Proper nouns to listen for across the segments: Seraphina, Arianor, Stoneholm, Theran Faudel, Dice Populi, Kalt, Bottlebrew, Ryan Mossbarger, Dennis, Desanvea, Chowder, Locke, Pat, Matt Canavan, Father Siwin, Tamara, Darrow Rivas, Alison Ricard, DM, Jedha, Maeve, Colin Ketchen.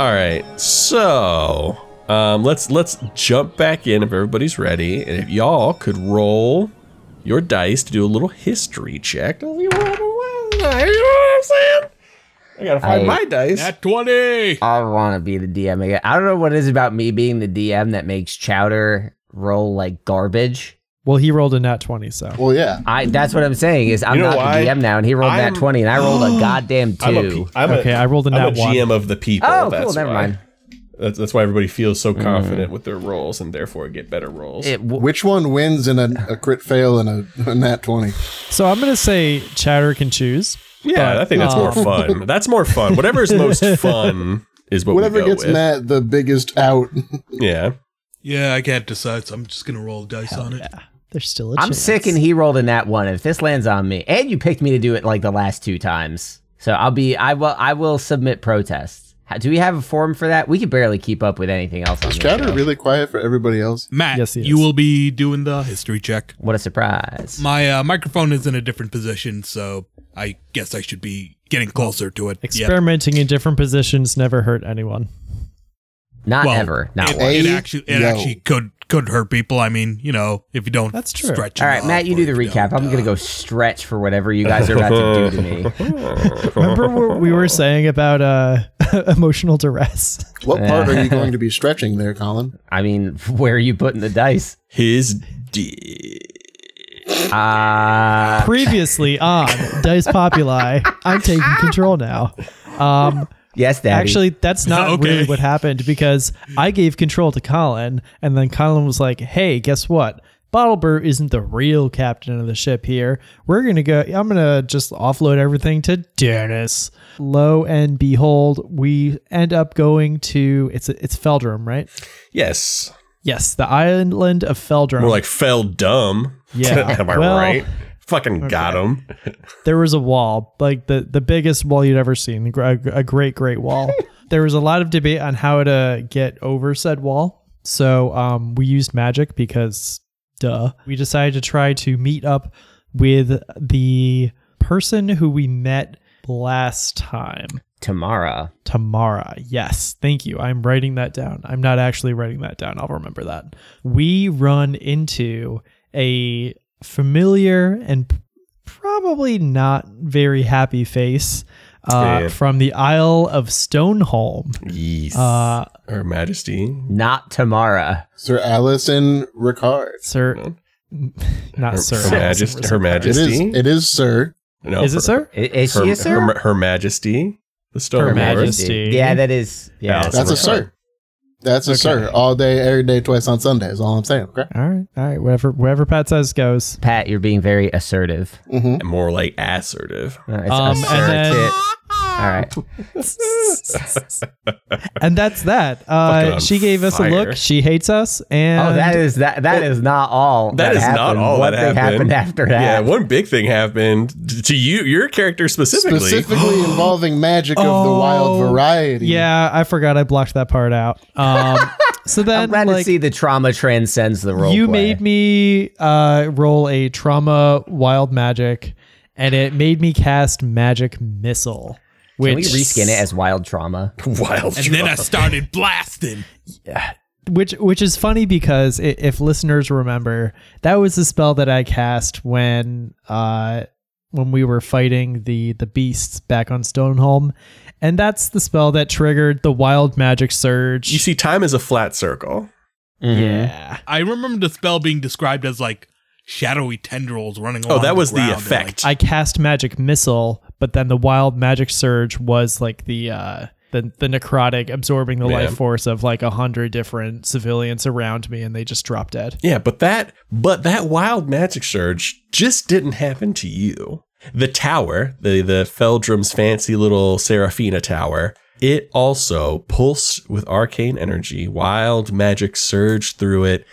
All right, so let's jump back in if everybody's ready, and if y'all could roll your dice to do a little history check. You know what I'm saying? I gotta find my dice. Nat 20. I want to be the DM again. I don't know what it is about me being the DM that makes Chowder roll like garbage. Well, he rolled a nat 20, so. Well, yeah. That's what I'm saying is I'm not the DM now, and he rolled nat 20, and I rolled a goddamn 2. I rolled a nat 1. I'm a GM of the people. Oh, that's cool. Never mind. That's why everybody feels so confident with their rolls, and therefore get better rolls. Which one wins in a crit fail and a nat 20? So I'm going to say Chowder can choose. Yeah, but I think that's more fun. That's more fun. Whatever is most fun is what we go with. Whatever gets Matt the biggest out. Yeah. Yeah, I can't decide, so I'm just going to roll dice on it. Yeah. There's still a chance. I'm sick and he rolled a nat 1. If this lands on me, and you picked me to do it like the last two times, so I will submit protests. Do we have a form for that? We could barely keep up with anything else. Is Chowder really quiet for everybody else? Matt, yes, you will be doing the history check. What a surprise. My microphone is in a different position, so I guess I should be getting closer to it. Experimenting in different positions never hurt anyone. Not ever. Not once. It actually could hurt people. I mean, you know, if you don't stretch. All right, Matt, you do the recap. I'm going to go stretch for whatever you guys are about to do to me. Remember what we were saying about emotional duress? What part are you going to be stretching there, Colin? I mean, where are you putting the dice? His dick. Previously on Dice Populi, I'm taking control now. Yes, Daddy. Actually, that's not really what happened, because I gave control to Colin, and then Colin was like, hey, guess what? Bottlebrew isn't the real captain of the ship here. I'm going to just offload everything to Dennis. Lo and behold, we end up going to, it's Feldrum, right? Yes. Yes, the island of Feldrum. More like Feldum. Yeah. Am I right? Fucking got him. There was a wall, like the biggest wall you'd ever seen, a great, great wall. There was a lot of debate on how to get over said wall. So we used magic because, duh. We decided to try to meet up with the person who we met last time. Tamara. Yes. Thank you. I'm writing that down. I'm not actually writing that down. I'll remember that. We run into a familiar and probably not very happy face from the Isle of Stoneholm. Yes. Her Majesty. Not Tamara. Sir Alison Ricard. Sir. No. Not her, Sir. Her Majesty. It is Sir. No, is it Sir? Is she a Sir? Her Majesty. The Stoneholm. Her Majesty. Yeah, that is. Yeah, that's a Sir. That's a Sir. All day, every day, twice on Sunday is all I'm saying. Okay. All right. Wherever Pat says goes. Pat, you're being very assertive. Mm-hmm. More like assertive. It's assertive. All right. And that's that. She gave us a look. She hates us. And that is not all. That happened after that. Yeah, one big thing happened to you, your character specifically involving magic of the wild variety. Yeah, I forgot. I blocked that part out. So then, I'm glad to see the trauma transcends the role. You made me roll a trauma wild magic. And it made me cast Magic Missile. Which, can we reskin it as Wild Trauma? Then I started blasting. Yeah. Which is funny because if listeners remember, that was the spell that I cast when we were fighting the beasts back on Stoneholm. And that's the spell that triggered the Wild Magic Surge. You see, time is a flat circle. Mm-hmm. Yeah. I remember the spell being described as like, shadowy tendrils running along. Oh, that was the effect. I cast Magic Missile, but then the Wild Magic Surge was like the necrotic absorbing the life force of like 100 different civilians around me, and they just dropped dead. Yeah, but that Wild Magic Surge just didn't happen to you. The tower, the Feldrum's fancy little Seraphina tower, it also pulsed with arcane energy. Wild Magic surged through it,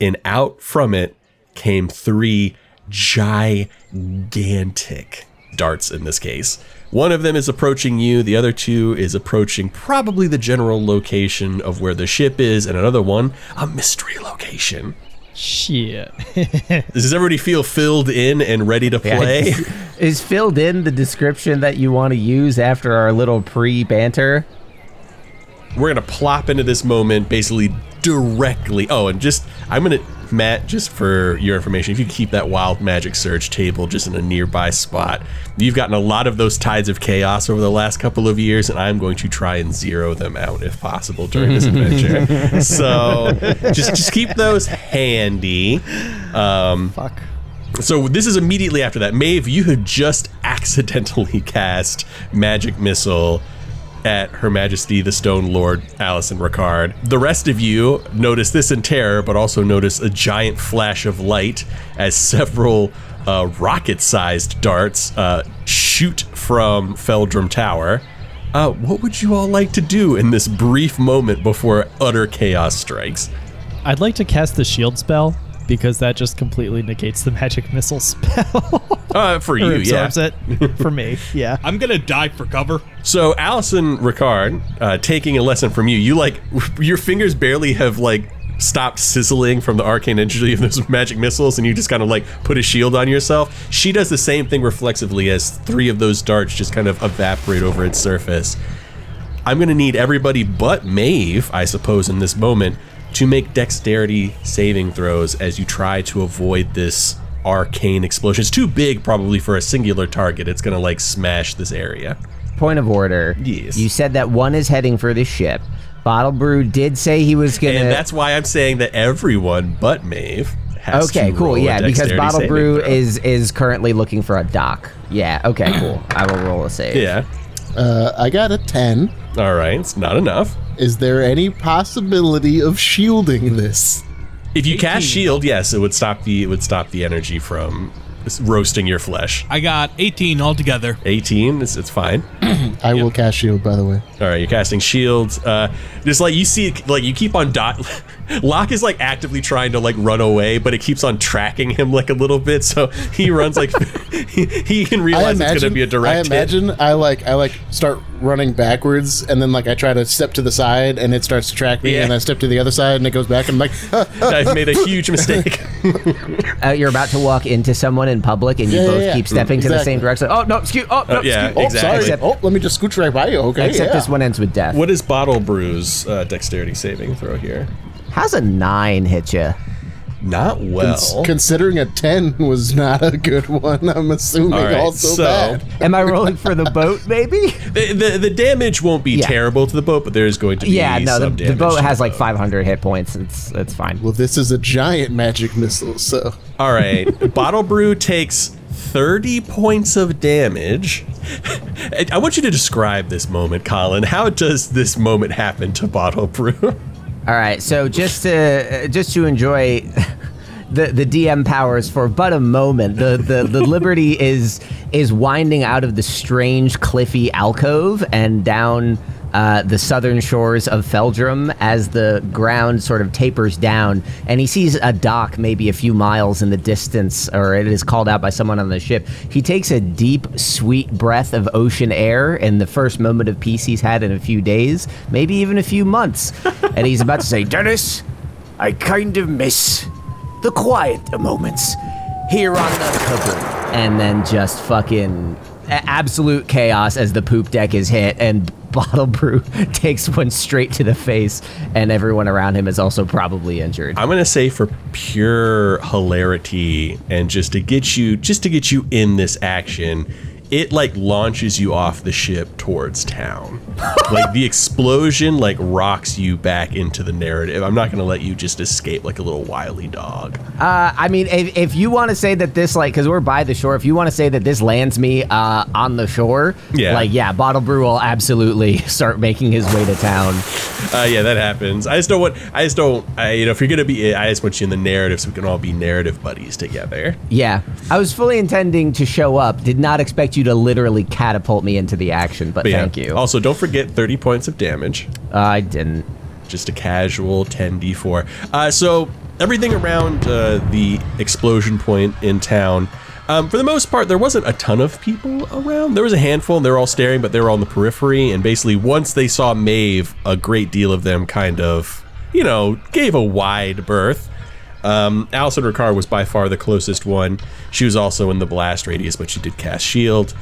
and out from it came three gigantic darts in this case. One of them is approaching you. The other two is approaching probably the general location of where the ship is. And another one, a mystery location. Shit. Does everybody feel filled in and ready to play? Is filled in the description that you want to use after our little pre-banter? We're gonna plop into this moment basically directly. Oh, and just, I'm gonna, Matt, just for your information, if you keep that wild magic surge table just in a nearby spot, you've gotten a lot of those tides of chaos over the last couple of years, and I'm going to try and zero them out if possible during this adventure. So just keep those handy. Fuck. So this is immediately after that. Maeve, you have just accidentally cast Magic Missile at Her Majesty the Stone Lord, Alison Ricard. The rest of you notice this in terror, but also notice a giant flash of light as several rocket-sized darts shoot from Feldrum Tower. What would you all like to do in this brief moment before utter chaos strikes? I'd like to cast the shield spell, because that just completely negates the magic missile spell. For you, yeah. It. For me, yeah. I'm going to dive for cover. So Alison Ricard, taking a lesson from you, your fingers barely have stopped sizzling from the arcane energy of those magic missiles, and you just kind of put a shield on yourself. She does the same thing reflexively as three of those darts just kind of evaporate over its surface. I'm going to need everybody but Maeve, I suppose, in this moment, to make dexterity saving throws as you try to avoid this arcane explosion. It's too big probably for a singular target. It's gonna smash this area. Point of order. Yes. You said that one is heading for the ship. Bottlebrew did say he was gonna... And that's why I'm saying that everyone but Maeve has to roll a dexterity because Bottlebrew is currently looking for a dock. Yeah, okay, cool. I will roll a save. Yeah. I got a 10. All right, it's not enough. Is there any possibility of shielding this? If you cast shield, yes, it would stop the energy from roasting your flesh. I got 18 altogether. 18, it's fine. I will cast shield, by the way. All right, you're casting shields. Just you see, you keep on dot. Locke is actively trying to run away, but it keeps on tracking him a little bit. So he runs he can realize it's gonna be a direct hit. I imagine hit. I start running backwards, and then I try to step to the side, and it starts to track me, and I step to the other side, and it goes back, and I'm I've made a huge mistake. You're about to walk into someone in public, and you both keep stepping to the same direction. Oh no, excuse. Oh no, excuse. Exactly. Let me just scooch right by you. Okay. Except this one ends with death. What is Bottlebrew's dexterity saving throw here? How's a 9 hit you? Not well. Considering a 10 was not a good one, I'm assuming bad. Am I rolling for the boat, maybe? The damage won't be terrible to the boat, but there is going to be some damage. The boat has 500 hit points. It's fine. Well, this is a giant magic missile, so... All right. Bottlebrew takes 30 points of damage. I want you to describe this moment, Colin. How does this moment happen to Bottlebrew? All right, so just to enjoy the DM powers for but a moment, the Liberty is winding out of the strange cliffy alcove and down the southern shores of Feldrum as the ground sort of tapers down, and he sees a dock maybe a few miles in the distance, or it is called out by someone on the ship. He takes a deep, sweet breath of ocean air in the first moment of peace he's had in a few days, maybe even a few months, and he's about to say, "Dennis, I kind of miss the quiet moments here on the cover," and then just fucking absolute chaos as the poop deck is hit, and Bottlebrew takes one straight to the face, and everyone around him is also probably injured. I'm gonna say, for pure hilarity and just to get you in this action, it launches you off the ship towards town. The explosion rocks you back into the narrative. I'm not gonna let you just escape like a little wily dog. I mean, if you want to say that this because we're by the shore, if you want to say that this lands me on the shore, Bottlebrew will absolutely start making his way to town. That happens. If you're gonna be, I just want you in the narrative so we can all be narrative buddies together. Yeah, I was fully intending to show up. Did not expect you to literally catapult me into the action, but thank you. Also, don't forget 30 points of damage. I didn't. Just a casual 10d4. So everything around the explosion point in town, for the most part, there wasn't a ton of people around. There was a handful, and they were all staring, but they were on the periphery, and basically once they saw Maeve, a great deal of them kind of, gave a wide berth. Alison Ricard was by far the closest one. She was also in the blast radius, but she did cast shield.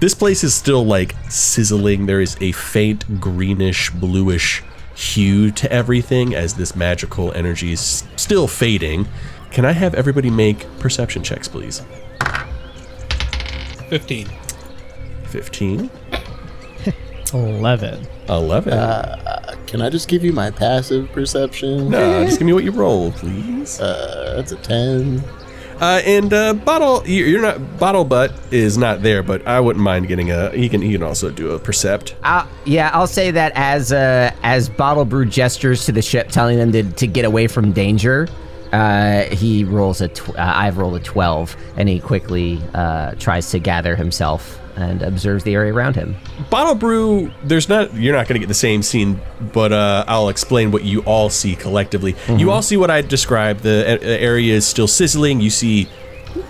This place is still like sizzling. There is a faint greenish bluish hue to everything as this magical energy is still fading. Can I have everybody make perception checks, please? 15. 15. 11. 11. Can I just give you my passive perception? No, just give me what you roll, please. That's a 10. Bottle butt is not there, but I wouldn't mind getting a. He can also do a percept. I'll say that as Bottlebrew gestures to the ship, telling them to get away from danger. He rolls a. I've rolled a 12, and he quickly tries to gather himself and observes the area around him. Bottlebrew, you're not going to get the same scene, but I'll explain what you all see collectively. Mm-hmm. You all see what I described. The area is still sizzling. You see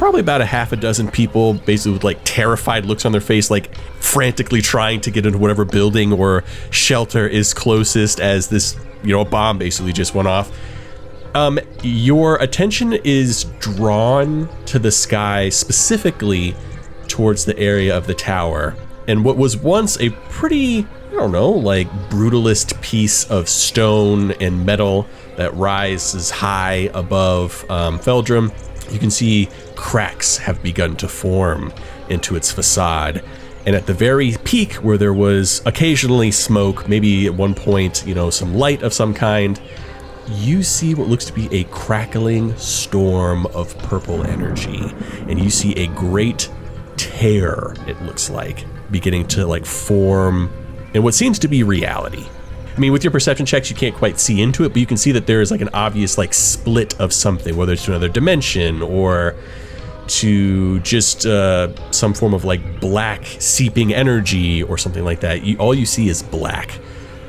probably about a half a dozen people, basically with like terrified looks on their face, like frantically trying to get into whatever building or shelter is closest, as this, bomb basically just went off. Your attention is drawn to the sky, specifically towards the area of the tower, and what was once a pretty, brutalist piece of stone and metal that rises high above Feldrum, you can see cracks have begun to form into its facade. And at the very peak, where there was occasionally smoke, maybe at one point, some light of some kind, you see what looks to be a crackling storm of purple energy, and you see a great tear, it looks like, beginning to form in what seems to be reality. I mean, with your perception checks, you can't quite see into it, but you can see that there is an obvious split of something, whether it's to another dimension or to just some form of black seeping energy or something like that. All you see is black.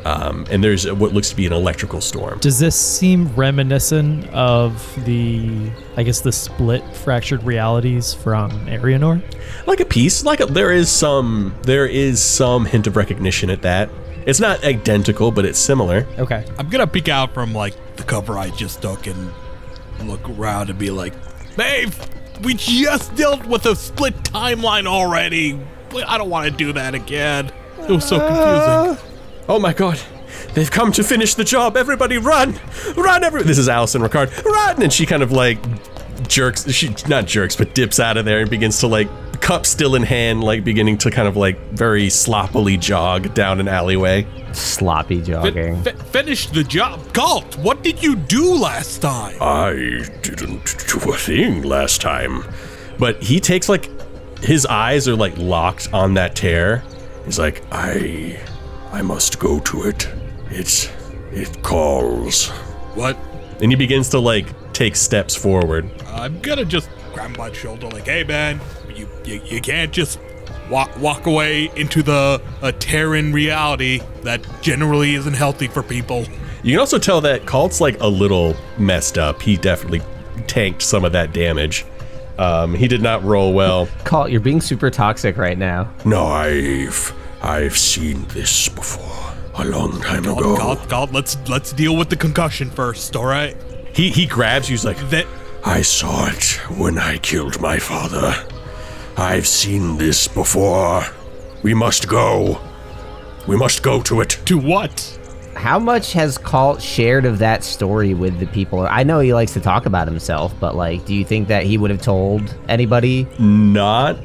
And there's what looks to be an electrical storm. Does this seem reminiscent of the split fractured realities from Arianor? Like a piece, there is some hint of recognition at that. It's not identical, but it's similar. Okay. I'm gonna peek out from the cover I just took and look around and be like, Maeve, we just dealt with a split timeline already. I don't want to do that again. It was so confusing. Oh my god, they've come to finish the job. Everybody run! Run, everyone! This is Alison Ricard. Run! And she kind of dips out of there and begins to cup still in hand, beginning to kind of very sloppily jog down an alleyway. Sloppy jogging. Finish the job. Kalt, what did you do last time? I didn't do a thing last time. But he takes his eyes are locked on that tear. He's like, I must go to it. It calls. What? And he begins to take steps forward. I'm gonna just grab my shoulder, hey man, you can't just walk away into the Terran reality that generally isn't healthy for people. You can also tell that Kalt's a little messed up. He definitely tanked some of that damage. He did not roll well. Kalt, you're being super toxic right now. No, I've seen this before, a long time ago. God, let's deal with the concussion first, all right? He grabs you, he's like, that. I saw it when I killed my father. I've seen this before. We must go. We must go to it. To what? How much has Kalt shared of that story with the people? I know he likes to talk about himself, but do you think that he would have told anybody? Not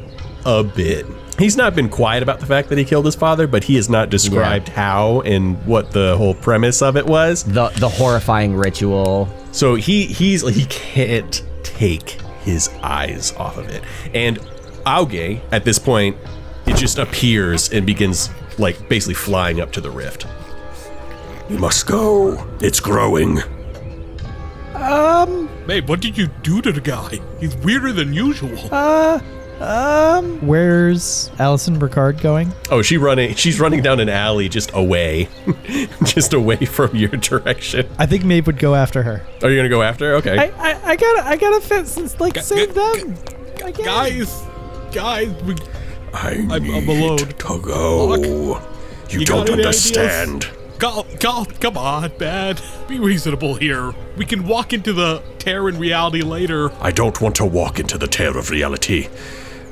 a bit. He's not been quiet about the fact that he killed his father, but he has not described how and what the whole premise of it was. The horrifying ritual. So he can't take his eyes off of it. And Auge, at this point, it just appears and begins basically flying up to the rift. We must go. It's growing. Babe, what did you do to the guy? He's weirder than usual. Where's Alison Ricard going? Oh, she's running down an alley just away. Just away from your direction. I think Maeve would go after her. Oh, you're gonna go after her? Okay. I gotta fit, save them. Guys, I'm alone. To go. Locke, you don't understand. Kalt, come on, man. Be reasonable here. We can walk into the tear in reality later. I don't want to walk into the tear of reality.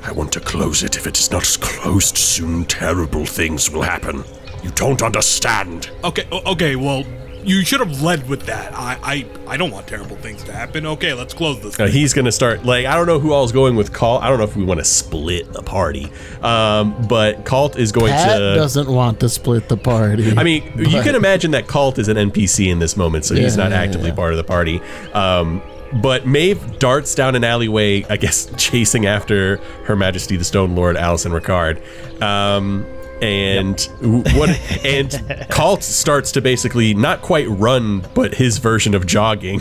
I want to close it. If it is not closed soon, terrible things will happen. You don't understand. Okay, well, you should have led with that. I don't want terrible things to happen. Okay, let's close this thing. He's going to start, like, I don't know who all's going with Kalt. I don't know if we want to split the party. But Kalt is going Pat to... doesn't want to split the party. I mean, but you can imagine that Kalt is an NPC in this moment, so he's not actively part of the party. But Maeve darts down an alleyway, I guess, chasing after Her Majesty the Stone Lord, Alison Ricard. And Kalt starts to basically not quite run, but his version of jogging,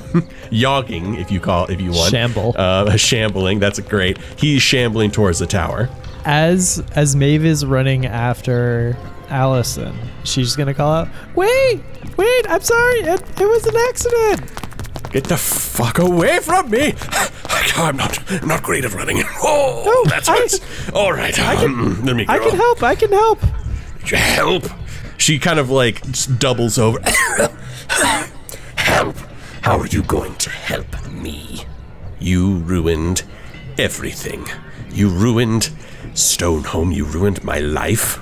yogging, if you want, shambling. That's great. He's shambling towards the tower. As Maeve is running after Alison, she's gonna call out, "Wait! I'm sorry. It was an accident. Get the fuck away from me! I'm not great at running. Oh, no, that's it. All right. Let me go. I can help. Help. She kind of like doubles over. Help. How are you going to help me? You ruined everything. You ruined Stoneholm. You ruined my life.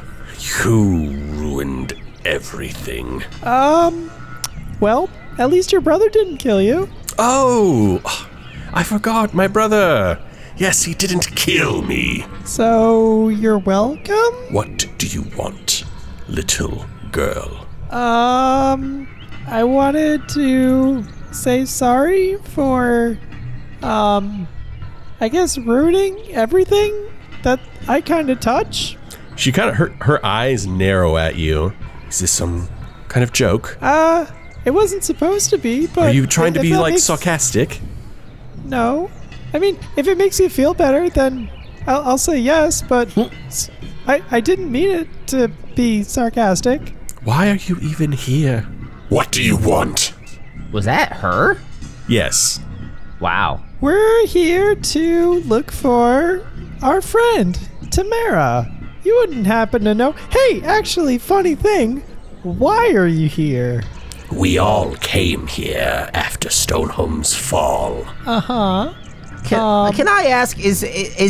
You ruined everything. Well, at least your brother didn't kill you. Oh. I forgot, my brother. Yes, he didn't kill me. So, you're welcome? What do you want, little girl? I wanted to say sorry for, I guess ruining everything that I kind of touch. She kind of, her eyes narrow at you. Is this some kind of joke? It wasn't supposed to be, but... Are you trying to be, like, sarcastic? No. I mean, if it makes you feel better, then I'll say yes, but I didn't mean it to be sarcastic. Why are you even here? What do you want? Was that her? Yes. Wow. We're here to look for our friend, Tamara. You wouldn't happen to know. Hey, actually, funny thing. Why are you here? We all came here after Stoneholm's fall. Uh-huh. Can I ask, is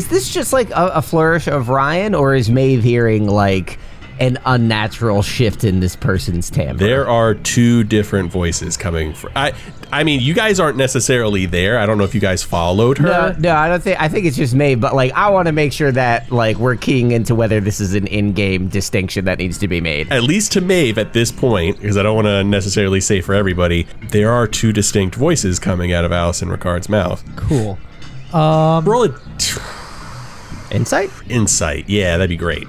this just like a flourish of Ryan, or is Maeve hearing like an unnatural shift in this person's timbre? There are two different voices coming from... I mean, you guys aren't necessarily there. I don't know if you guys followed her. No, I don't think... I think it's just Maeve, but like, I want to make sure that like we're keying into whether this is an in-game distinction that needs to be made. At least to Maeve at this point, because I don't want to necessarily say for everybody, there are two distinct voices coming out of Alison Ricard's mouth. Cool. Roll a... Insight? Insight, yeah, that'd be great.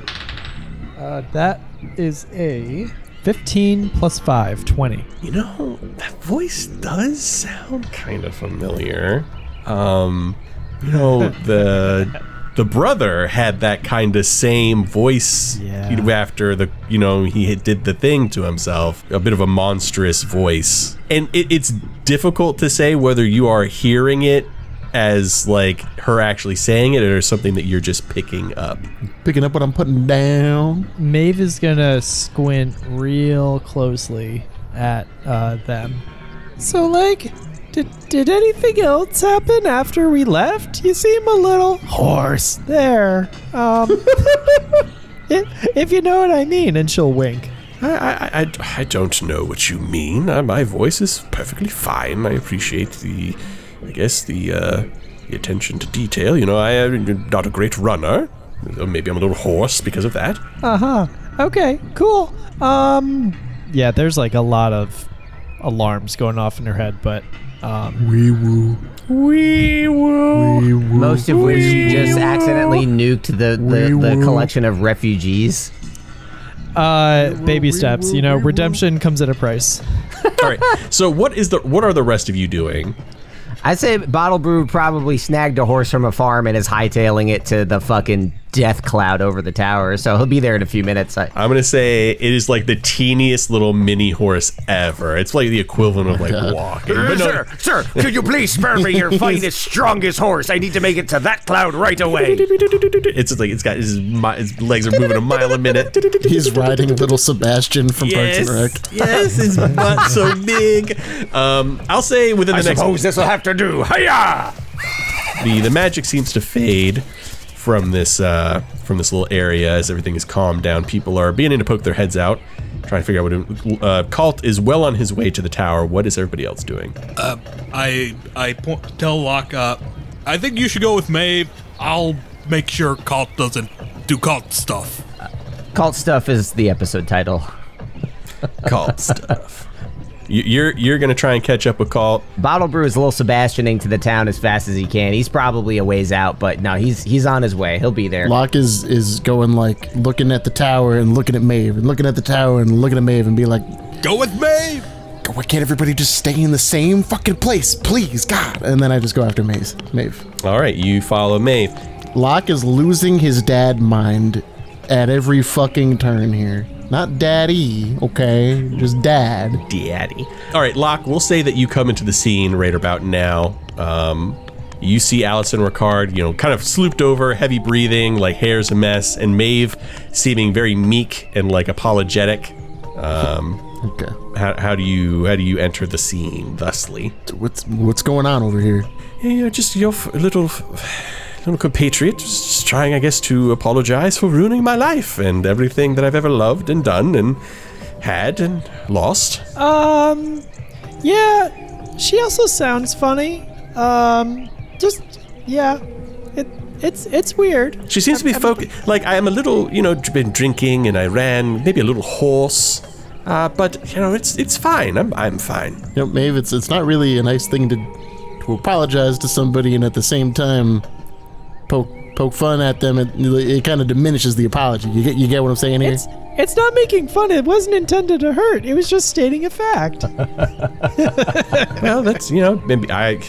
That is a 15 plus 5, 20. You know, that voice does sound kind of familiar. You know, the brother had that kind of same voice after the, you know, he did the thing to himself. A bit of a monstrous voice. And it's difficult to say whether you are hearing it as like her actually saying it, or something that you're just picking up what I'm putting down. Maeve is gonna squint real closely at them. So like, did anything else happen after we left? You seem a little hoarse there. If you know what I mean. And she'll wink. I don't know what you mean. My voice is perfectly fine. I appreciate the attention to detail. You know, I am not a great runner. Maybe I'm a little hoarse because of that. Uh-huh. Okay, cool. Yeah, there's like a lot of alarms going off in her head, but... Wee-woo. Most of which just accidentally nuked the collection of refugees. Baby steps. You know, redemption comes at a price. All right, so what are the rest of you doing? I say Bottlebrew probably snagged a horse from a farm and is hightailing it to the fucking death cloud over the tower, so he'll be there in a few minutes. I'm gonna say it is like the teeniest little mini horse ever. It's like the equivalent of like walking. Sir, could you please spare me your finest, strongest horse? I need to make it to that cloud right away. It's like it's got his legs are moving a mile a minute. He's riding little Sebastian from Parks and Rec. Yes, his butt's so big. I'll say within the next... I suppose this will have to do. Hi-ya! The magic seems to fade from this little area as everything is calmed down. People are beginning to poke their heads out, trying to figure out what. Kalt is well on his way to the tower. What is everybody else doing? I tell Locke, I think you should go with Maeve. I'll make sure Kalt doesn't do Kalt stuff. Kalt stuff is the episode title. Kalt stuff. You're gonna try and catch up with Kalt. Bottlebrew is a little Sebastianing to the town as fast as he can. He's probably a ways out, but no, he's on his way. He'll be there. Locke is going like looking at the tower and looking at Maeve and looking at the tower and looking at Maeve and be like, go with Maeve. God, why can't everybody just stay in the same fucking place, please, God? And then I just go after Maeve. All right, you follow Maeve. Locke is losing his dad mind at every fucking turn here. Not daddy, okay? Just dad. Daddy. All right, Locke, we'll say that you come into the scene right about now. You see Alison Ricard, you know, kind of slooped over, heavy breathing, like hair's a mess, and Maeve seeming very meek and like apologetic. Okay. How do you enter the scene thusly? What's going on over here? Yeah, just your little compatriot, just trying, I guess, to apologize for ruining my life and everything that I've ever loved and done and had and lost. Yeah, she also sounds funny. It's weird. She seems to be focused. Like, I am a little, you know, been drinking and I ran, maybe a little hoarse. But, you know, it's fine. I'm fine. You know, Maeve, it's not really a nice thing to apologize to somebody and at the same time poke fun at them. It kind of diminishes the apology. You get what I'm saying here? It's not making fun. It wasn't intended to hurt. It was just stating a fact. Well, that's, you know, maybe I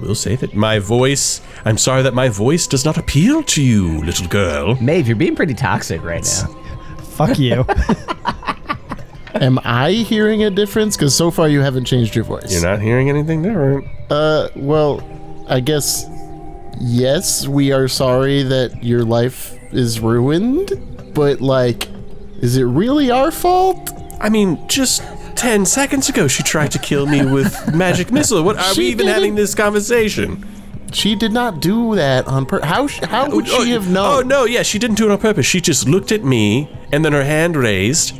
will say that my voice, I'm sorry that my voice does not appeal to you, little girl. Maeve, you're being pretty toxic right now. Fuck you. Am I hearing a difference? Because so far you haven't changed your voice. You're not hearing anything different. Well, I guess... yes, we are sorry that your life is ruined, but, like, is it really our fault? I mean, just 10 seconds ago, she tried to kill me with magic missile. What are we even having this conversation? She did not do that on purpose. How would she have known? Oh, no, yeah, she didn't do it on purpose. She just looked at me, and then her hand raised,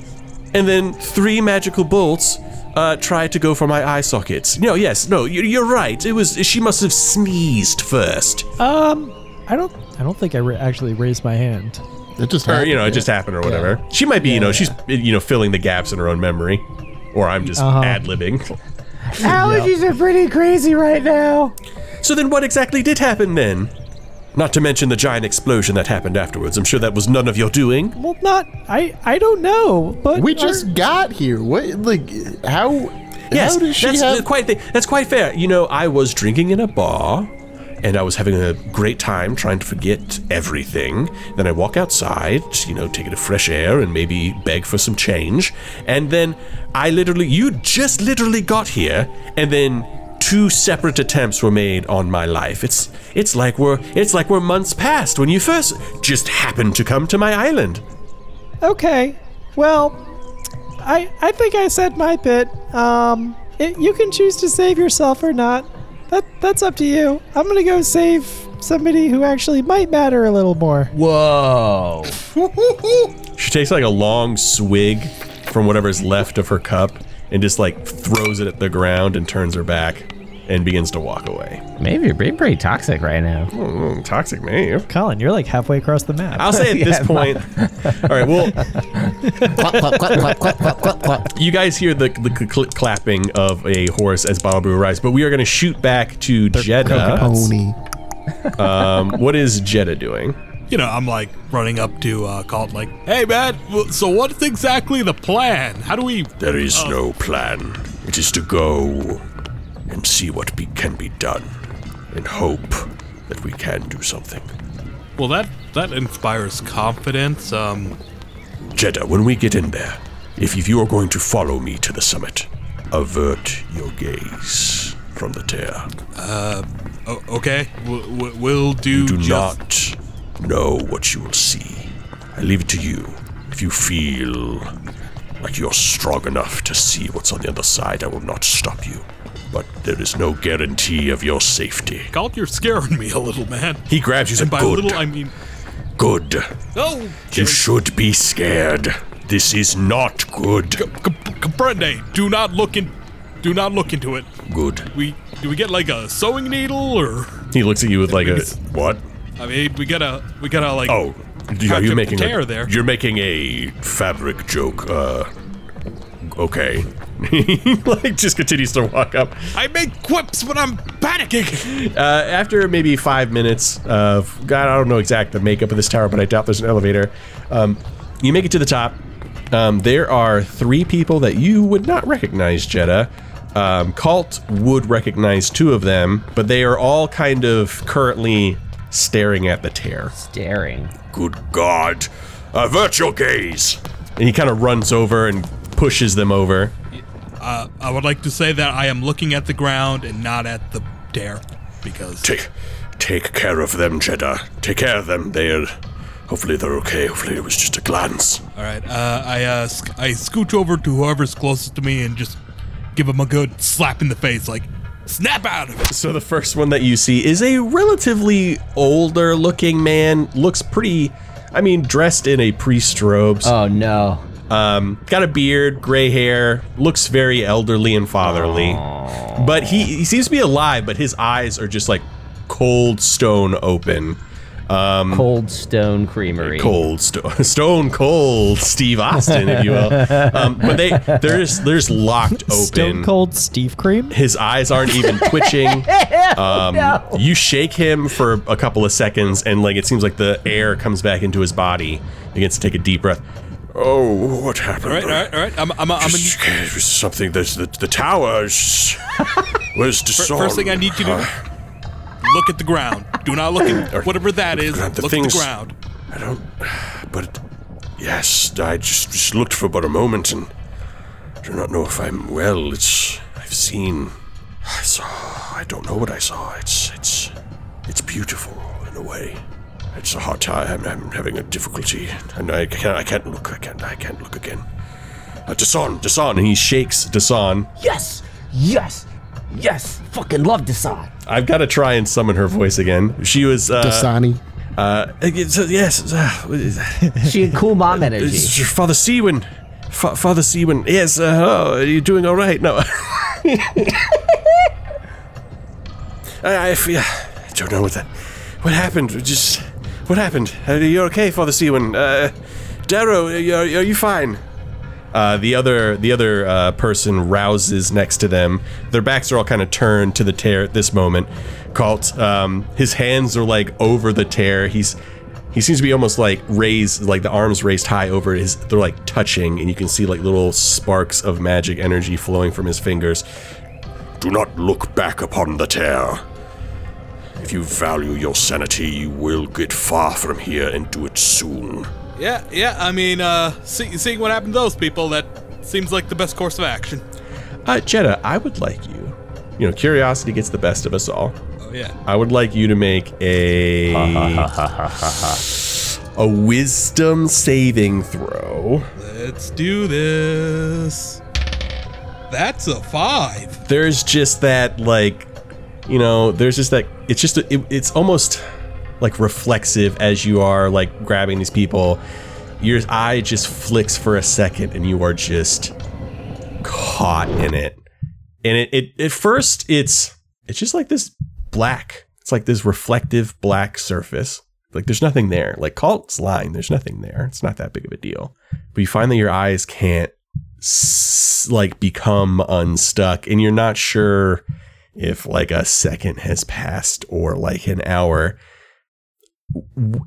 and then 3 magical bolts... tried to go for my eye sockets. No, yes, no, you're right. It was, she must have sneezed first. I don't think I actually raised my hand. It just happened. Or, you know, it just happened or whatever. Yeah. She might be, she's, you know, filling the gaps in her own memory. Or I'm just ad-libbing. Allergies are pretty crazy right now. So then what exactly did happen then? Not to mention the giant explosion that happened afterwards. I'm sure that was none of your doing. Well, I don't know, but... we just got here. What, like, how... yes, how does she that's quite fair. You know, I was drinking in a bar, and I was having a great time trying to forget everything. Then I walk outside, you know, take a fresh air and maybe beg for some change. And then you just literally got here, and then... 2 separate attempts were made on my life. It's like we're months past when you first just happened to come to my island. Okay, well, I think I said my bit. You can choose to save yourself or not. That's up to you. I'm gonna go save somebody who actually might matter a little more. Whoa! She takes like a long swig from whatever's left of her cup. And just like throws it at the ground and turns her back and begins to walk away. Maybe you're being pretty toxic right now. Toxic Maeve. Colin, you're like halfway across the map. I'll say at this point. All right, well. You guys hear the clapping of a horse as Bottlebrew arrives, but we are going to shoot back to Jedha. What is Jedha doing? You know, I'm like running up to Kalt, like, hey man, so what's exactly the plan? How do we... There is no plan. It is to go and see what can be done and hope that we can do something. Well, that inspires confidence. Jedha, when we get in there, if you are going to follow me to the summit, avert your gaze from the tear. Okay, we'll do just... not... know what you will see. I leave it to you. If you feel like you're strong enough to see what's on the other side, I will not stop you. But there is no guarantee of your safety. Kalt, you're scaring me a little, man. He grabs you and by good. Little, I mean good. No! You should be scared. This is not good. Comprende, do not look into it. Good. Do we get like a sewing needle or? He looks at you with like a what? I mean, we gotta like. Oh, you're making a there. You're making a fabric joke. Okay. He like just continues to walk up. I make quips when I'm panicking. After maybe 5 minutes of God, I don't know exact the makeup of this tower, but I doubt there's an elevator. You make it to the top. There are three people that you would not recognize, Jedha. Kalt would recognize two of them, but they are all kind of currently staring at the tear. Staring. Good God. Avert your gaze. And he kind of runs over and pushes them over. I would like to say that I am looking at the ground and not at the tear, because... Take care of them, Jedha. Take care of them. Hopefully they're okay. Hopefully it was just a glance. All right. I scooch over to whoever's closest to me and just give him a good slap in the face, like, snap out of it. So the first one that you see is a relatively older-looking man. Looks pretty, I mean, dressed in a priest's robes. Oh, no. Got a beard, gray hair, looks very elderly and fatherly. Aww. But he seems to be alive, but his eyes are just, like, cold stone open. Cold Stone Creamery. Stone Cold Steve Austin, if you will. But they're just locked open. Stone Cold Steve Cream? His eyes aren't even twitching. No. You shake him for a couple of seconds, and like it seems like the air comes back into his body. He gets to take a deep breath. Oh, what happened? All right. I'm it was something. The tower was dissolved. First thing I need you to do... look at the ground. Do not look at whatever that is. Look at the ground. I don't... But... Yes, I just looked for but a moment and... I do not know if I'm well. I don't know what I saw. It's beautiful, in a way. It's a hard time. I'm having a difficulty. And I can't look. I can't look again. Desan. And he shakes Desan. Yes! Fucking love Desan. I've got to try and summon her voice again. She was... Desani. Yes. She had cool mom energy. Father Siwin. Father Siwin. Yes. Are you doing all right? No. I don't know what that... What happened? What happened? Are you okay, Father Siwin? Darrow, are you fine? The other person rouses next to them. Their backs are all kind of turned to the tear at this moment. Kalt, his hands are like over the tear. He seems to be almost like raised, like the arms raised high over his. They're like touching, and you can see like little sparks of magic energy flowing from his fingers. Do not look back upon the tear. If you value your sanity, you will get far from here and do it soon. Yeah, I mean, seeing what happened to those people, that seems like the best course of action. Jedha, I would like you... You know, curiosity gets the best of us all. Oh, yeah. I would like you to make a wisdom saving throw. Let's do this. That's a 5. There's just that, like... You know, there's just that... It's just... It's almost... like reflexive as you are like grabbing these people, your eye just flicks for a second and you are just caught in it. And it at first it's just like this black. It's like this reflective black surface. Like there's nothing there. Like Kalt's line, there's nothing there. It's not that big of a deal. But you find that your eyes can't like become unstuck, and you're not sure if like a second has passed or like an hour.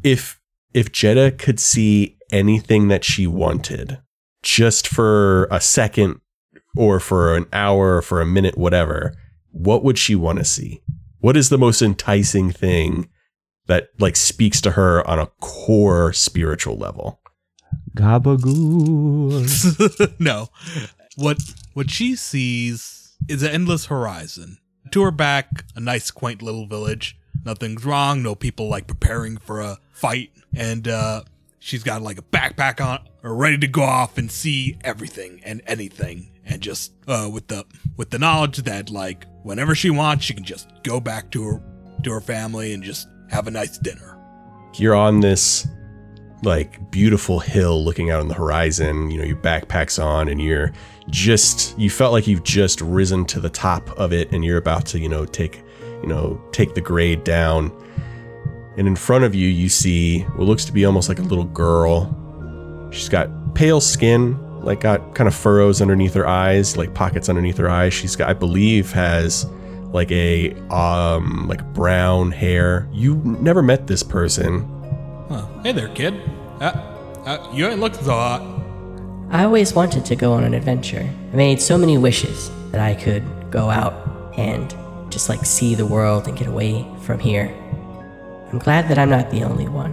If Jedha could see anything that she wanted, just for a second or for an hour or for a minute, whatever, what would she want to see? What is the most enticing thing that like speaks to her on a core spiritual level? Gabagool. No. What she sees is an endless horizon. To her back, a nice quaint little village. Nothing's wrong. No people like preparing for a fight, and she's got like a backpack on, or ready to go off and see everything and anything, and just with the knowledge that like whenever she wants, she can just go back to her family and just have a nice dinner. You're on this like beautiful hill looking out on the horizon. You know, your backpack's on and you're just, you felt like you've just risen to the top of it and you're about to, take the grade down. And in front of you, you see what looks to be almost like a little girl. She's got pale skin, like got kind of furrows underneath her eyes, like pockets underneath her eyes. She's got, I believe, has like a brown hair. You never met this person. Huh. Hey there, kid. You ain't looked so hot. I always wanted to go on an adventure. I made so many wishes that I could go out and just like see the world and get away from here. I'm glad that I'm not the only one.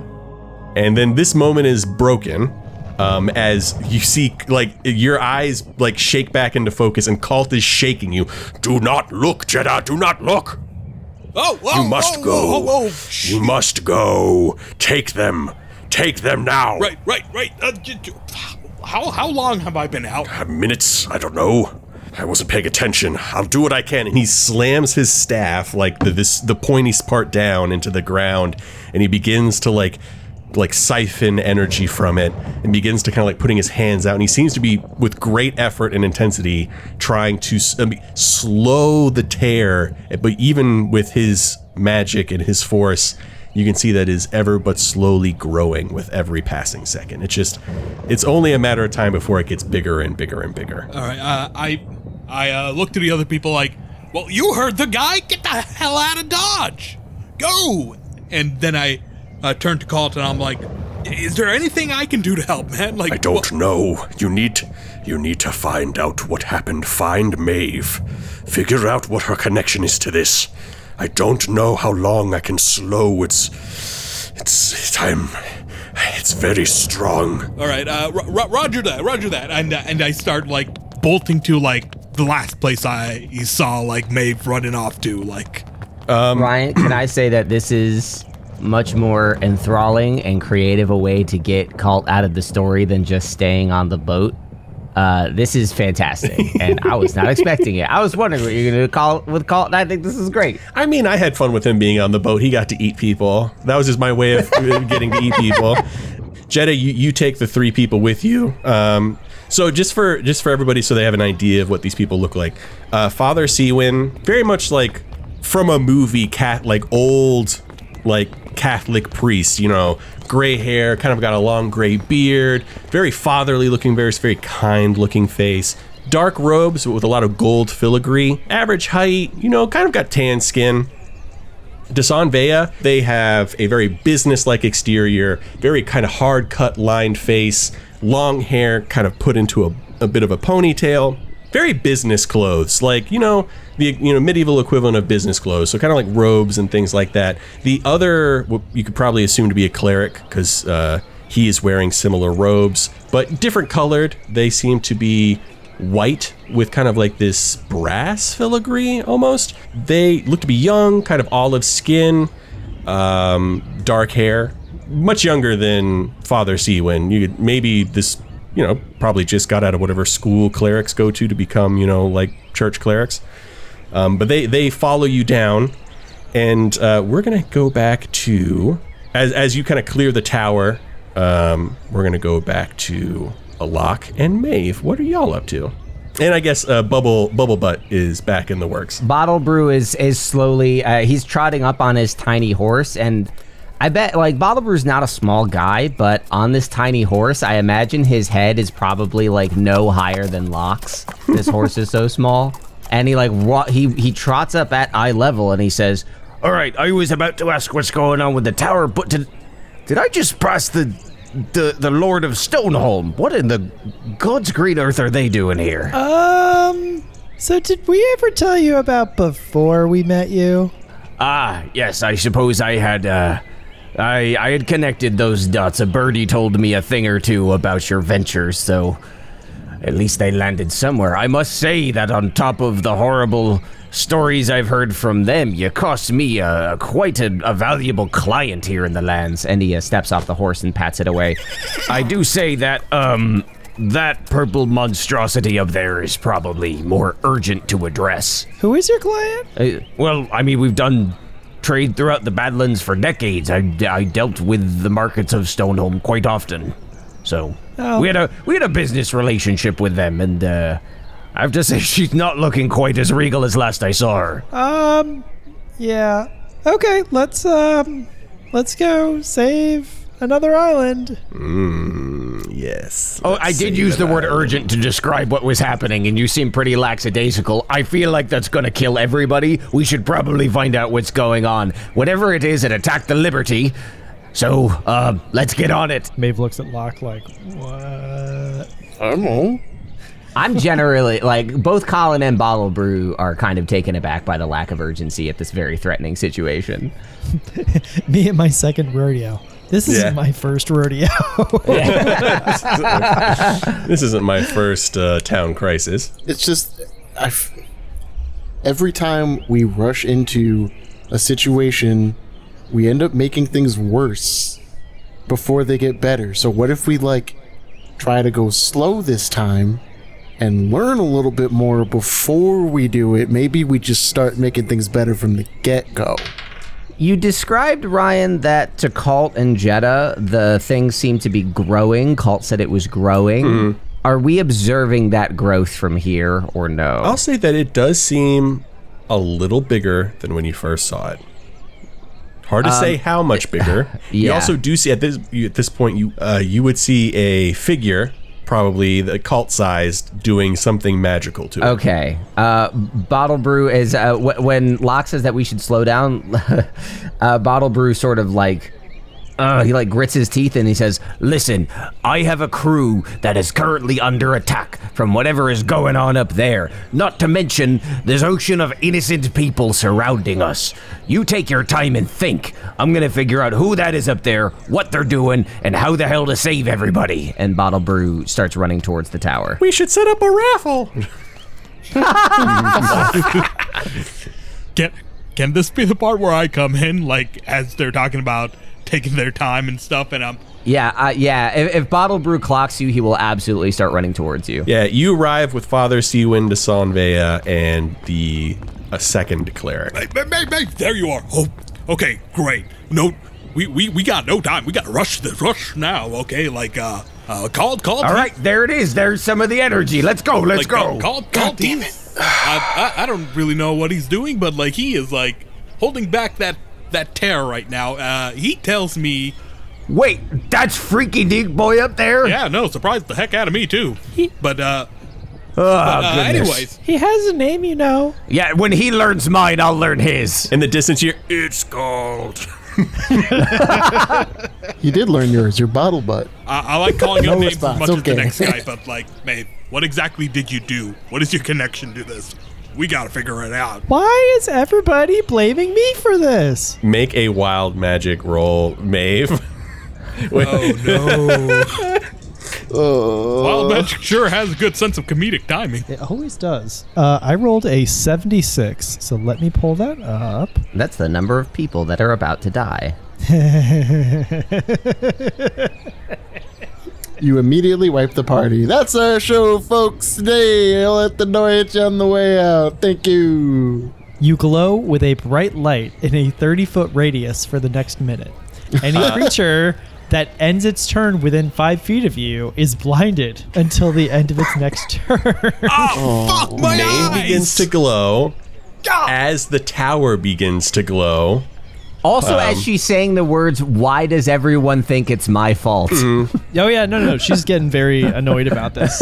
And then this moment is broken as you see, like, your eyes, like, shake back into focus, and Kalt is shaking you. Do not look, Jedha, do not look. Oh, whoa, you must go. Whoa. You must go. Take them. Take them now. Right. How long have I been out? Minutes, I don't know. I wasn't paying attention. I'll do what I can. And he slams his staff, like, the pointiest part down into the ground, and he begins to, like siphon energy from it and begins to kind of like putting his hands out. And he seems to be, with great effort and intensity, trying to slow the tear. But even with his magic and his force, you can see that is ever but slowly growing with every passing second. It's only a matter of time before it gets bigger and bigger and bigger. All right. I look to the other people like, well, you heard the guy. Get the hell out of Dodge. Go. And then I turned to Kalt and I'm like, is there anything I can do to help, man? Like, I don't know. You need to find out what happened. Find Maeve. Figure out what her connection is to this. I don't know how long I can slow it's very strong. All right, roger that. And I start like bolting to like the last place you saw like Maeve running off to like. Ryan, can I say that this is much more enthralling and creative a way to get Kalt out of the story than just staying on the boat. This is fantastic, and I was not expecting it. I was wondering what you're going to call with Kalt, and I think this is great. I mean, I had fun with him being on the boat. He got to eat people. That was just my way of getting to eat people. Jedha, you take the three people with you. So just for everybody, so they have an idea of what these people look like. Father Siwin, very much like from a movie, old Catholic priest, gray hair, kind of got a long gray beard, very fatherly looking, very kind looking face, dark robes with a lot of gold filigree, average height, kind of got tan skin. Desanvea, they have a very business-like exterior, very kind of hard cut lined face, long hair kind of put into a bit of a ponytail, very business clothes, like, the medieval equivalent of business clothes, so kind of like robes and things like that. The other, what you could probably assume to be a cleric, because he is wearing similar robes, but different colored. They seem to be white with kind of like this brass filigree almost. They look to be young, kind of olive skin, dark hair, much younger than Father Siwin. Probably just got out of whatever school clerics go to become, church clerics. But they follow you down, and we're going to go back to, as you kind of clear the tower, we're going to go back to Locke and Maeve. What are y'all up to? And I guess Bubble Butt is back in the works. Bottlebrew is slowly, he's trotting up on his tiny horse, and I bet, like, Bottlebrew's not a small guy, but on this tiny horse, I imagine his head is probably, like, no higher than Locke's. This horse is so small. And he, like, he trots up at eye level, and he says, all right, I was about to ask what's going on with the tower, but did I just pass the Lord of Stoneholm? What in the God's green earth are they doing here? So did we ever tell you about before we met you? Ah, yes, I suppose I had, I had connected those dots. A birdie told me a thing or two about your ventures, so at least I landed somewhere. I must say that on top of the horrible stories I've heard from them, you cost me quite a valuable client here in the lands. And he steps off the horse and pats it away. I do say that, that purple monstrosity up there is probably more urgent to address. Who is your client? Well, I mean, we've done trade throughout the Badlands for decades. I dealt with the markets of Stoneholm quite often. So we had a business relationship with them, and I have to say she's not looking quite as regal as last I saw her. Yeah. Okay, let's go save another island. Yes. Oh, I did use the word urgent to describe what was happening, and you seem pretty lackadaisical. I feel like that's going to kill everybody. We should probably find out what's going on. Whatever it is, it attacked the Liberty. So, let's get on it. Maeve looks at Locke like, what? I don't know. I'm generally, like, both Colin and Bottlebrew are kind of taken aback by the lack of urgency at this very threatening situation. Me and my second rodeo. This isn't my first rodeo. This isn't my first town crisis. It's just, every time we rush into a situation, we end up making things worse before they get better. So what if we, like, try to go slow this time and learn a little bit more before we do it? Maybe we just start making things better from the get-go. You described, Ryan, that to Kalt and Jedha, the things seemed to be growing. Kalt said it was growing. Mm-hmm. Are we observing that growth from here or no? I'll say that it does seem a little bigger than when you first saw it. Hard to say how much bigger. Yeah. You also do see at this point, you would see a figure, probably the cult-sized, doing something magical to it. Okay. Bottlebrew is... when Locke says that we should slow down, Bottlebrew sort of like... he like grits his teeth and he says, "Listen, I have a crew that is currently under attack from whatever is going on up there. Not to mention this ocean of innocent people surrounding us. You take your time and think. I'm going to figure out who that is up there, what they're doing, and how the hell to save everybody." And Bottlebrew starts running towards the tower. "We should set up a raffle." Can this be the part where I come in, like, as they're talking about taking their time and stuff, and I'm... Yeah. If Bottlebrew clocks you, he will absolutely start running towards you. Yeah, you arrive with Father Siwin, Desanvea, and the second cleric. Hey, there you are. Oh, okay, great. No, we got no time. We got to rush now. Okay, like call. All right, there it is. There's some of the energy. Let's go. Call. Damn it. I don't really know what he's doing, but like he is like holding back that terror right now. He tells me, "Wait, that's Freaky Deek Boy up there?" Yeah, no, surprised the heck out of me too. Anyways, he has a name, you know. Yeah, when he learns mine, I'll learn his. In the distance here, it's called... You did learn yours, your bottle butt. I like calling your name as much as the next guy, but like, "Mate, what exactly did you do? What is your connection to this? We gotta figure it out." Why is everybody blaming me for this? Make a wild magic roll, Maeve. Oh, no. Wild magic sure has a good sense of comedic timing. It always does. I rolled a 76, so let me pull that up. That's the number of people that are about to die. You immediately wipe the party. That's our show, folks. Today, I'll let the noise on the way out. Thank you. You glow with a bright light in a 30-foot radius for the next minute. Any creature that ends its turn within 5 feet of you is blinded until the end of its next turn. Oh, fuck my eyes! Maeve begins to glow as the tower begins to glow. Also, as she's saying the words, "Why does everyone think it's my fault?" Mm-hmm. Oh, yeah, no, she's getting very annoyed about this.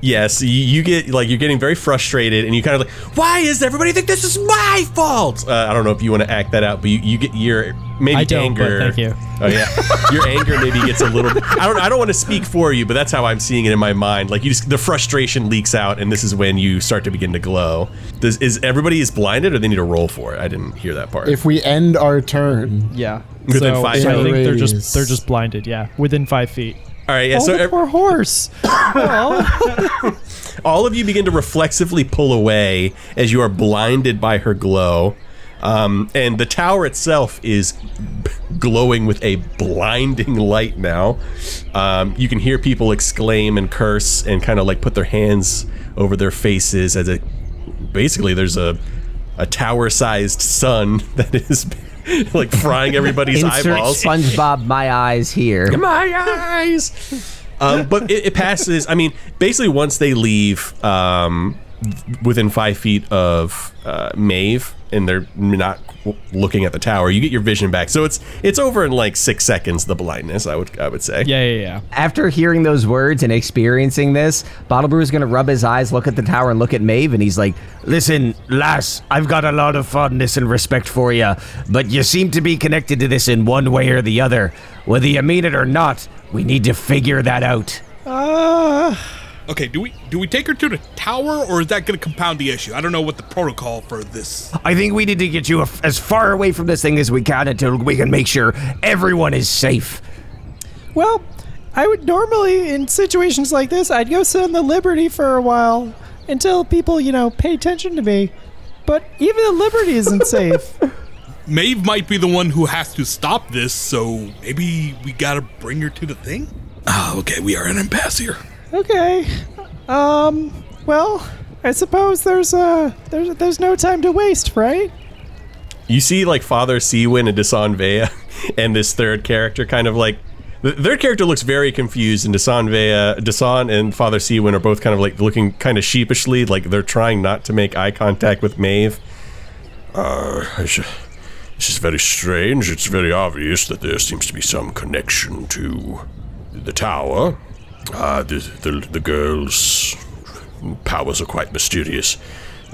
Yes, you get, like, you're getting very frustrated, and you kind of like, "Why does everybody think this is my fault?" I don't know if you want to act that out, but you get your maybe I don't, anger. But thank you. Oh, yeah. Your anger maybe gets a little bit, I don't want to speak for you, but that's how I'm seeing it in my mind. Like, you just, the frustration leaks out, and this is when you start to begin to glow. Is everybody is blinded, or they need to roll for it? I didn't hear that part. If we end our turn. Yeah. Within 5 feet. I think they're just blinded, yeah. Within 5 feet. All right, yeah. Poor horse. All of you begin to reflexively pull away as you are blinded by her glow. And the tower itself is glowing with a blinding light now. You can hear people exclaim and curse and kind of like put their hands over their faces as it... Basically, there's a a tower-sized sun that is like frying everybody's eyeballs. SpongeBob, my eyes here. My eyes! But it passes. I mean, basically once they leave within 5 feet of Maeve, and they're not looking at the tower, you get your vision back. So it's over in like 6 seconds, the blindness, I would say. Yeah. After hearing those words and experiencing this, Bottlebrew is going to rub his eyes, look at the tower, and look at Maeve, and he's like, "Listen, lass, I've got a lot of fondness and respect for you, but you seem to be connected to this in one way or the other. Whether you mean it or not, we need to figure that out." Okay, do we take her to the tower, or is that going to compound the issue? I don't know what the protocol for this... I think we need to get you as far away from this thing as we can until we can make sure everyone is safe. Well, I would normally, in situations like this, I'd go sit on the Liberty for a while until people, pay attention to me. But even the Liberty isn't safe. Maeve might be the one who has to stop this, so maybe we got to bring her to the thing? Oh, okay, we are in an impasse here. Okay. Well, I suppose there's no time to waste, right? You see, like, Father Siwin and Desanvea and this third character kind of like... The third character looks very confused, and Desan and Father Siwin are both kind of like looking kind of sheepishly, like they're trying not to make eye contact with Maeve. This is very strange. It's very obvious that there seems to be some connection to the tower. The girl's powers are quite mysterious.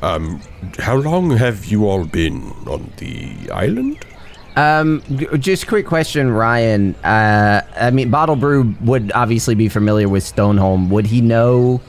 How long have you all been on the island? Just quick question, Ryan. I mean, Bottlebrew would obviously be familiar with Stoneholm. Would he know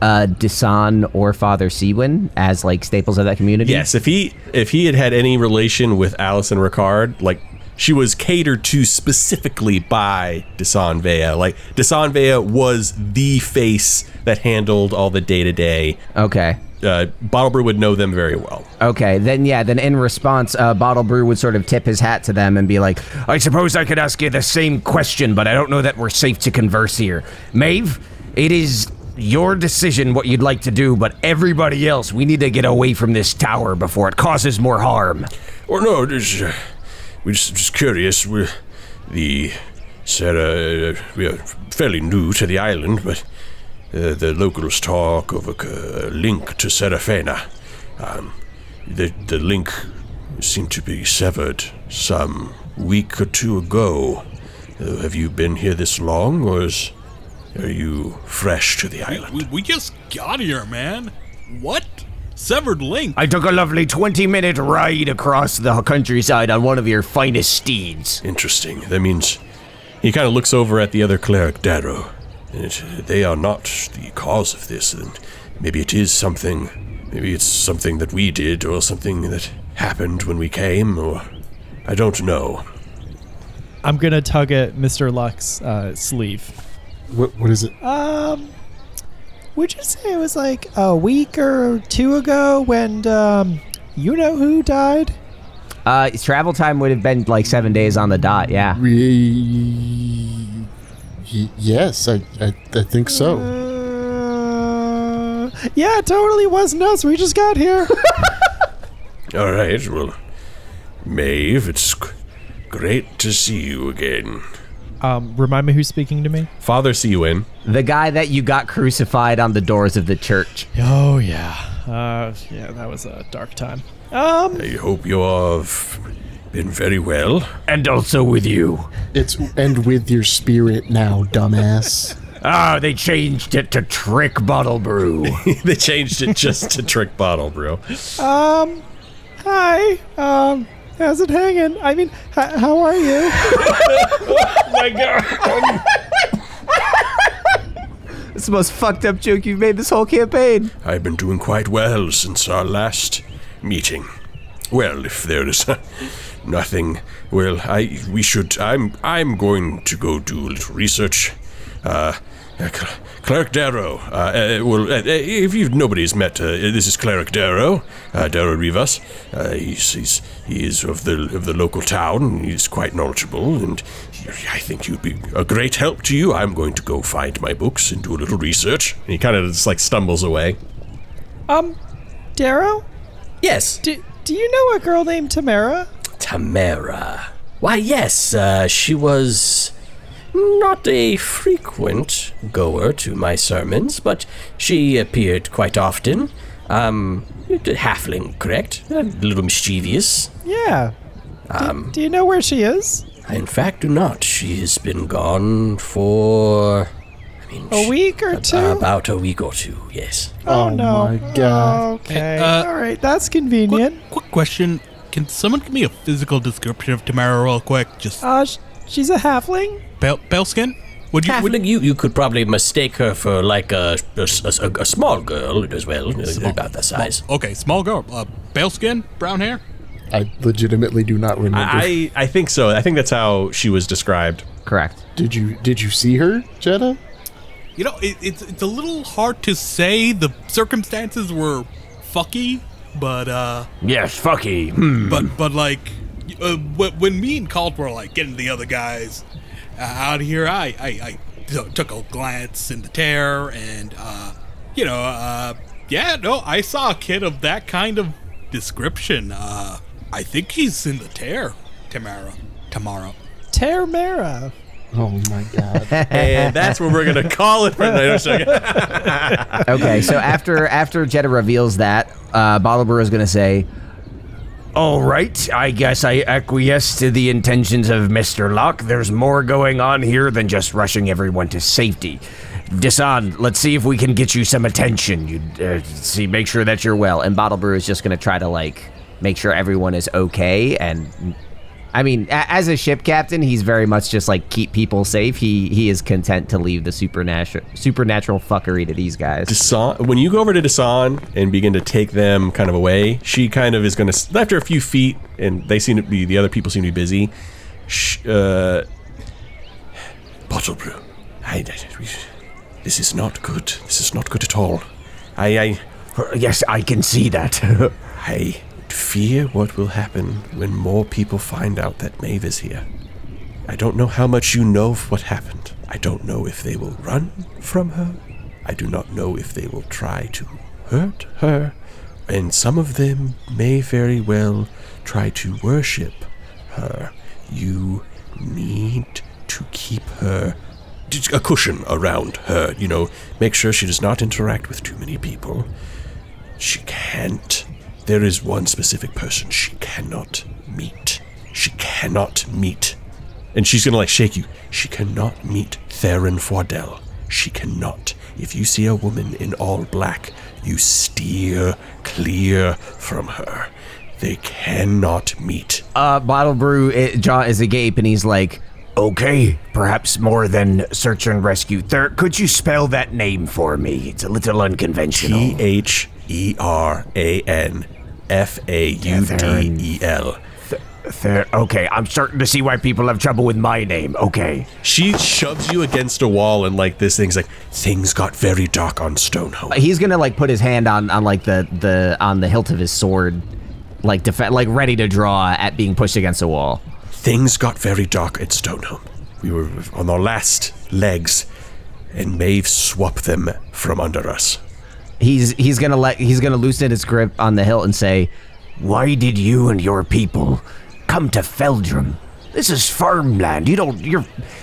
Desan or Father Siwin as like staples of that community? Yes, if he had any relation with Alison Ricard, like, she was catered to specifically by Desanvea. Like, Desanvea was the face that handled all the day-to-day. Okay. Bottlebrew would know them very well. Okay, then in response, Bottlebrew would sort of tip his hat to them and be like, "I suppose I could ask you the same question, but I don't know that we're safe to converse here. Maeve, it is your decision what you'd like to do, but everybody else, we need to get away from this tower before it causes more harm." Or no, there's... We're just curious. We are fairly new to the island, but the locals talk of a link to Seraphina. The link seemed to be severed some week or two ago. Have you been here this long, or are you fresh to the island? We just got here, man. What? Severed link. I took a lovely 20-minute ride across the countryside on one of your finest steeds. Interesting. That means he kind of looks over at the other cleric, Darrow. They are not the cause of this, and maybe it is something. Maybe it's something that we did, or something that happened when we came, or I don't know. I'm gonna tug at Mr. Luck's sleeve. What is it? Would you say it was like a week or two ago when, you-know-who died? His travel time would have been like 7 days on the dot, yeah. Yes, I think so. Yeah, it totally wasn't us. We just got here. All right, well, Maeve, it's great to see you again. Remind me who's speaking to me? Father Siwin. The guy that you got crucified on the doors of the church. Oh, yeah. Yeah, that was a dark time. I hope you all have been very well. And also with you. And with your spirit now, dumbass. They changed it to Trick Bottlebrew. They changed it just to Trick Bottlebrew. Hi. How's it hanging? I mean, how are you? Oh my god. It's the most fucked up joke you've made this whole campaign. I've been doing quite well since our last meeting. Well, if there is nothing, well, I'm going to go do a little research. Cleric Darrow. If nobody's met, this is Cleric Darrow, Darrow Rivas. He is of the local town. He's quite knowledgeable, and I think he'd be a great help to you. I'm going to go find my books and do a little research. And he kind of just like stumbles away. Darrow, Yes. Do you know a girl named Tamara? Tamara. Why, yes, she was not a frequent goer to my sermons, but she appeared quite often. Halfling, correct? A little mischievous. Yeah. Do you know where she is? I, in fact, do not. She has been gone for... A week or two? About a week or two, yes. Oh no. My God. Okay. All right, that's convenient. Quick question. Can someone give me a physical description of Tamara real quick? Just she's a halfling? Pale skin? You could probably mistake her for like a small girl as well, about that size. Okay, small girl. Pale skin? Brown hair? I legitimately do not remember. I think so. I think that's how she was described. Correct. Did you see her, Jedha? You know, it's a little hard to say. The circumstances were fucky, but yes, fucky. But like, when me and Kalt were like getting the other guys out of here, I took a glance in the tear, and I saw a kid of that kind of description. I think he's in the tear, Tamara. Termera. Oh my God. And that's where we're going to call it for another second. Okay, so after Jedha reveals that, Bottlebrew is going to say, "All right, I guess I acquiesce to the intentions of Mr. Locke. There's more going on here than just rushing everyone to safety. Desan, let's see if we can get you some attention. Make sure that you're well." And Bottlebrew is just going to try to, like, make sure everyone is okay and... I mean, as a ship captain, he's very much just like keep people safe. He is content to leave the supernatural fuckery to these guys. Desan, when you go over to Desan and begin to take them kind of away, she kind of is going to, after a few feet, and they seem to be, the other people seem to be busy. Bottlebrew, this is not good. This is not good at all. Yes, I can see that. I fear what will happen when more people find out that Maeve is here. I don't know how much you know of what happened. I don't know if they will run from her. I do not know if they will try to hurt her. And some of them may very well try to worship her. You need to keep her a cushion around her. You know, make sure she does not interact with too many people. She can't. There is one specific person she cannot meet. She cannot meet. And she's going to, like, shake you. She cannot meet Theran Faudel. She cannot. If you see a woman in all black, you steer clear from her. They cannot meet. Bottlebrew, John is agape, and he's like, "Okay, perhaps more than search and rescue. Could you spell that name for me? It's a little unconventional." Theranfaudel. Okay, I'm starting to see why people have trouble with my name. Okay. She shoves you against a wall, and like this thing's like, "Things got very dark on Stoneholm." He's gonna like put his hand on like the hilt of his sword, like ready to draw at being pushed against a wall. "Things got very dark at Stoneholm. We were on our last legs, and Maeve swept them from under us." He's gonna loosen his grip on the hilt and say, "Why did you and your people come to Feldrum? This is farmland. You don't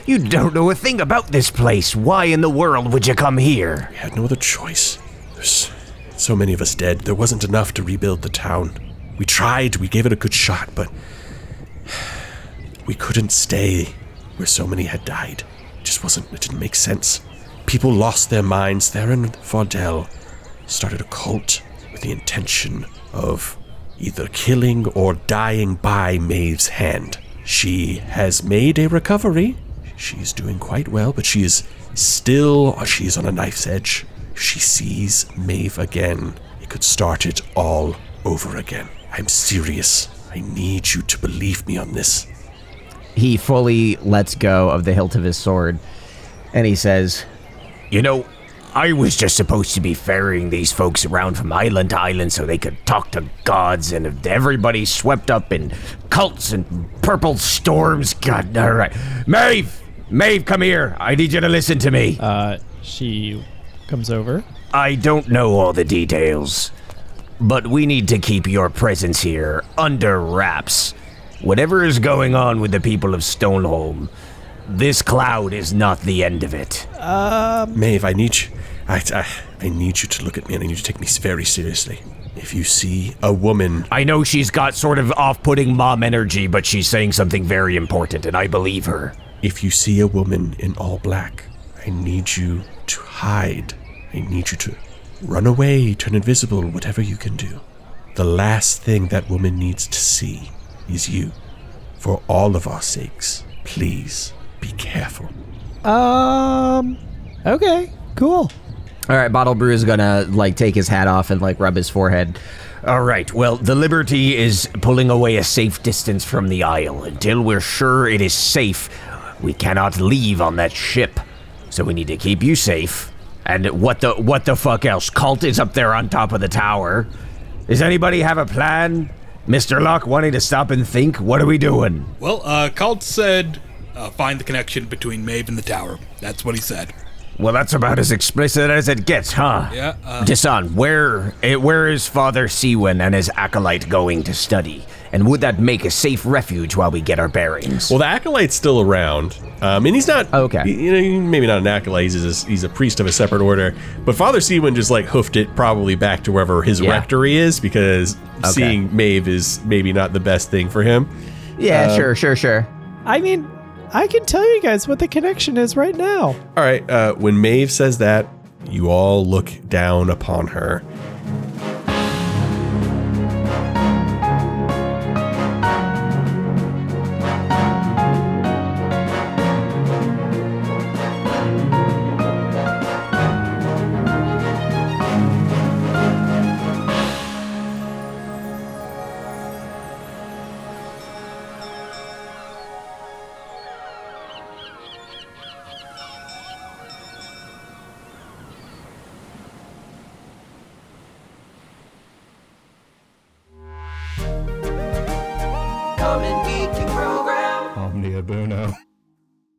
know a thing about this place. Why in the world would you come here?" "We had no other choice. There's so many of us dead. There wasn't enough to rebuild the town. We tried. We gave it a good shot, but we couldn't stay where so many had died. It didn't make sense. People lost their minds. Theran Faudel started a cult with the intention of either killing or dying by Maeve's hand. She has made a recovery. She's doing quite well, but she's on a knife's edge. She sees Maeve again. It could start it all over again. I'm serious. I need you to believe me on this." He fully lets go of the hilt of his sword, and he says, "You know, I was just supposed to be ferrying these folks around from island to island so they could talk to gods, and if everybody swept up in cults and purple storms, God, all right. Maeve, come here. I need you to listen to me." She comes over. "I don't know all the details, But we need to keep your presence here under wraps. Whatever is going on with the people of Stoneholm, this cloud is not the end of it. Maeve, I need you. I need you to look at me, and I need you to take me very seriously. If you see a woman... I know she's got sort of off-putting mom energy, but she's saying something very important, and I believe her. If you see a woman in all black, I need you to hide. I need you to run away, turn invisible, whatever you can do. The last thing that woman needs to see is you. For all of our sakes, please be careful. Okay, cool. All right, Bottlebrew is gonna take his hat off and rub his forehead. All right, well, the Liberty is pulling away a safe distance from the Isle. Until we're sure it is safe, we cannot leave on that ship. So we need to keep you safe. And what the fuck else? Kalt is up there on top of the tower. Does anybody have a plan? Mr. Locke wanting to stop and think? What are we doing? Well, Kalt said find the connection between Maeve and the tower. That's what he said. Well, that's about as explicit as it gets, huh? Yeah. Desan, where is Father Siwin and his acolyte going to study? And would that make a safe refuge while we get our bearings? Well, the acolyte's still around, and he's not. Okay. Maybe not an acolyte. He's a priest of a separate order. But Father Siwin just hoofed it probably back to wherever his rectory is, because seeing Maeve is maybe not the best thing for him. Yeah. Sure. I mean, I can tell you guys what the connection is right now. All right, when Maeve says that, you all look down upon her.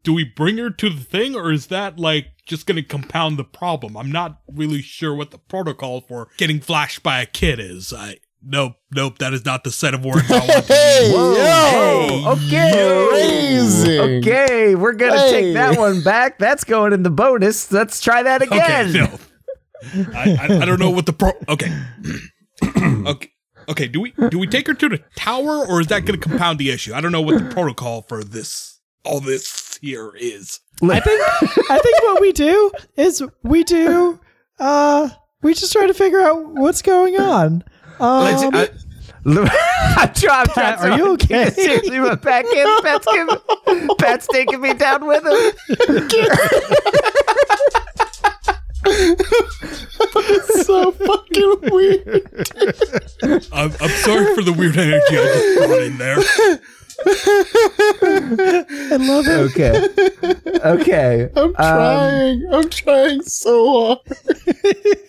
Do we bring her to the thing, or is that just going to compound the problem? I'm not really sure what the protocol for getting flashed by a kid is. Nope, that is not the set of words I want to use. Whoa, okay. Crazy. Okay, we're going to take that one back. That's going in the bonus. Let's try that again. Okay, no. I don't know what the Okay, do we take her to the tower, or is that going to compound the issue? I don't know what the protocol for this all this here is. I think what we do is we just try to figure out what's going on. Pat, are you okay? Seriously, we're back in. Pat's taking me down with him. It's so fucking weird. I'm sorry for the weird energy I just brought in there. I love it. Okay. I'm trying so hard.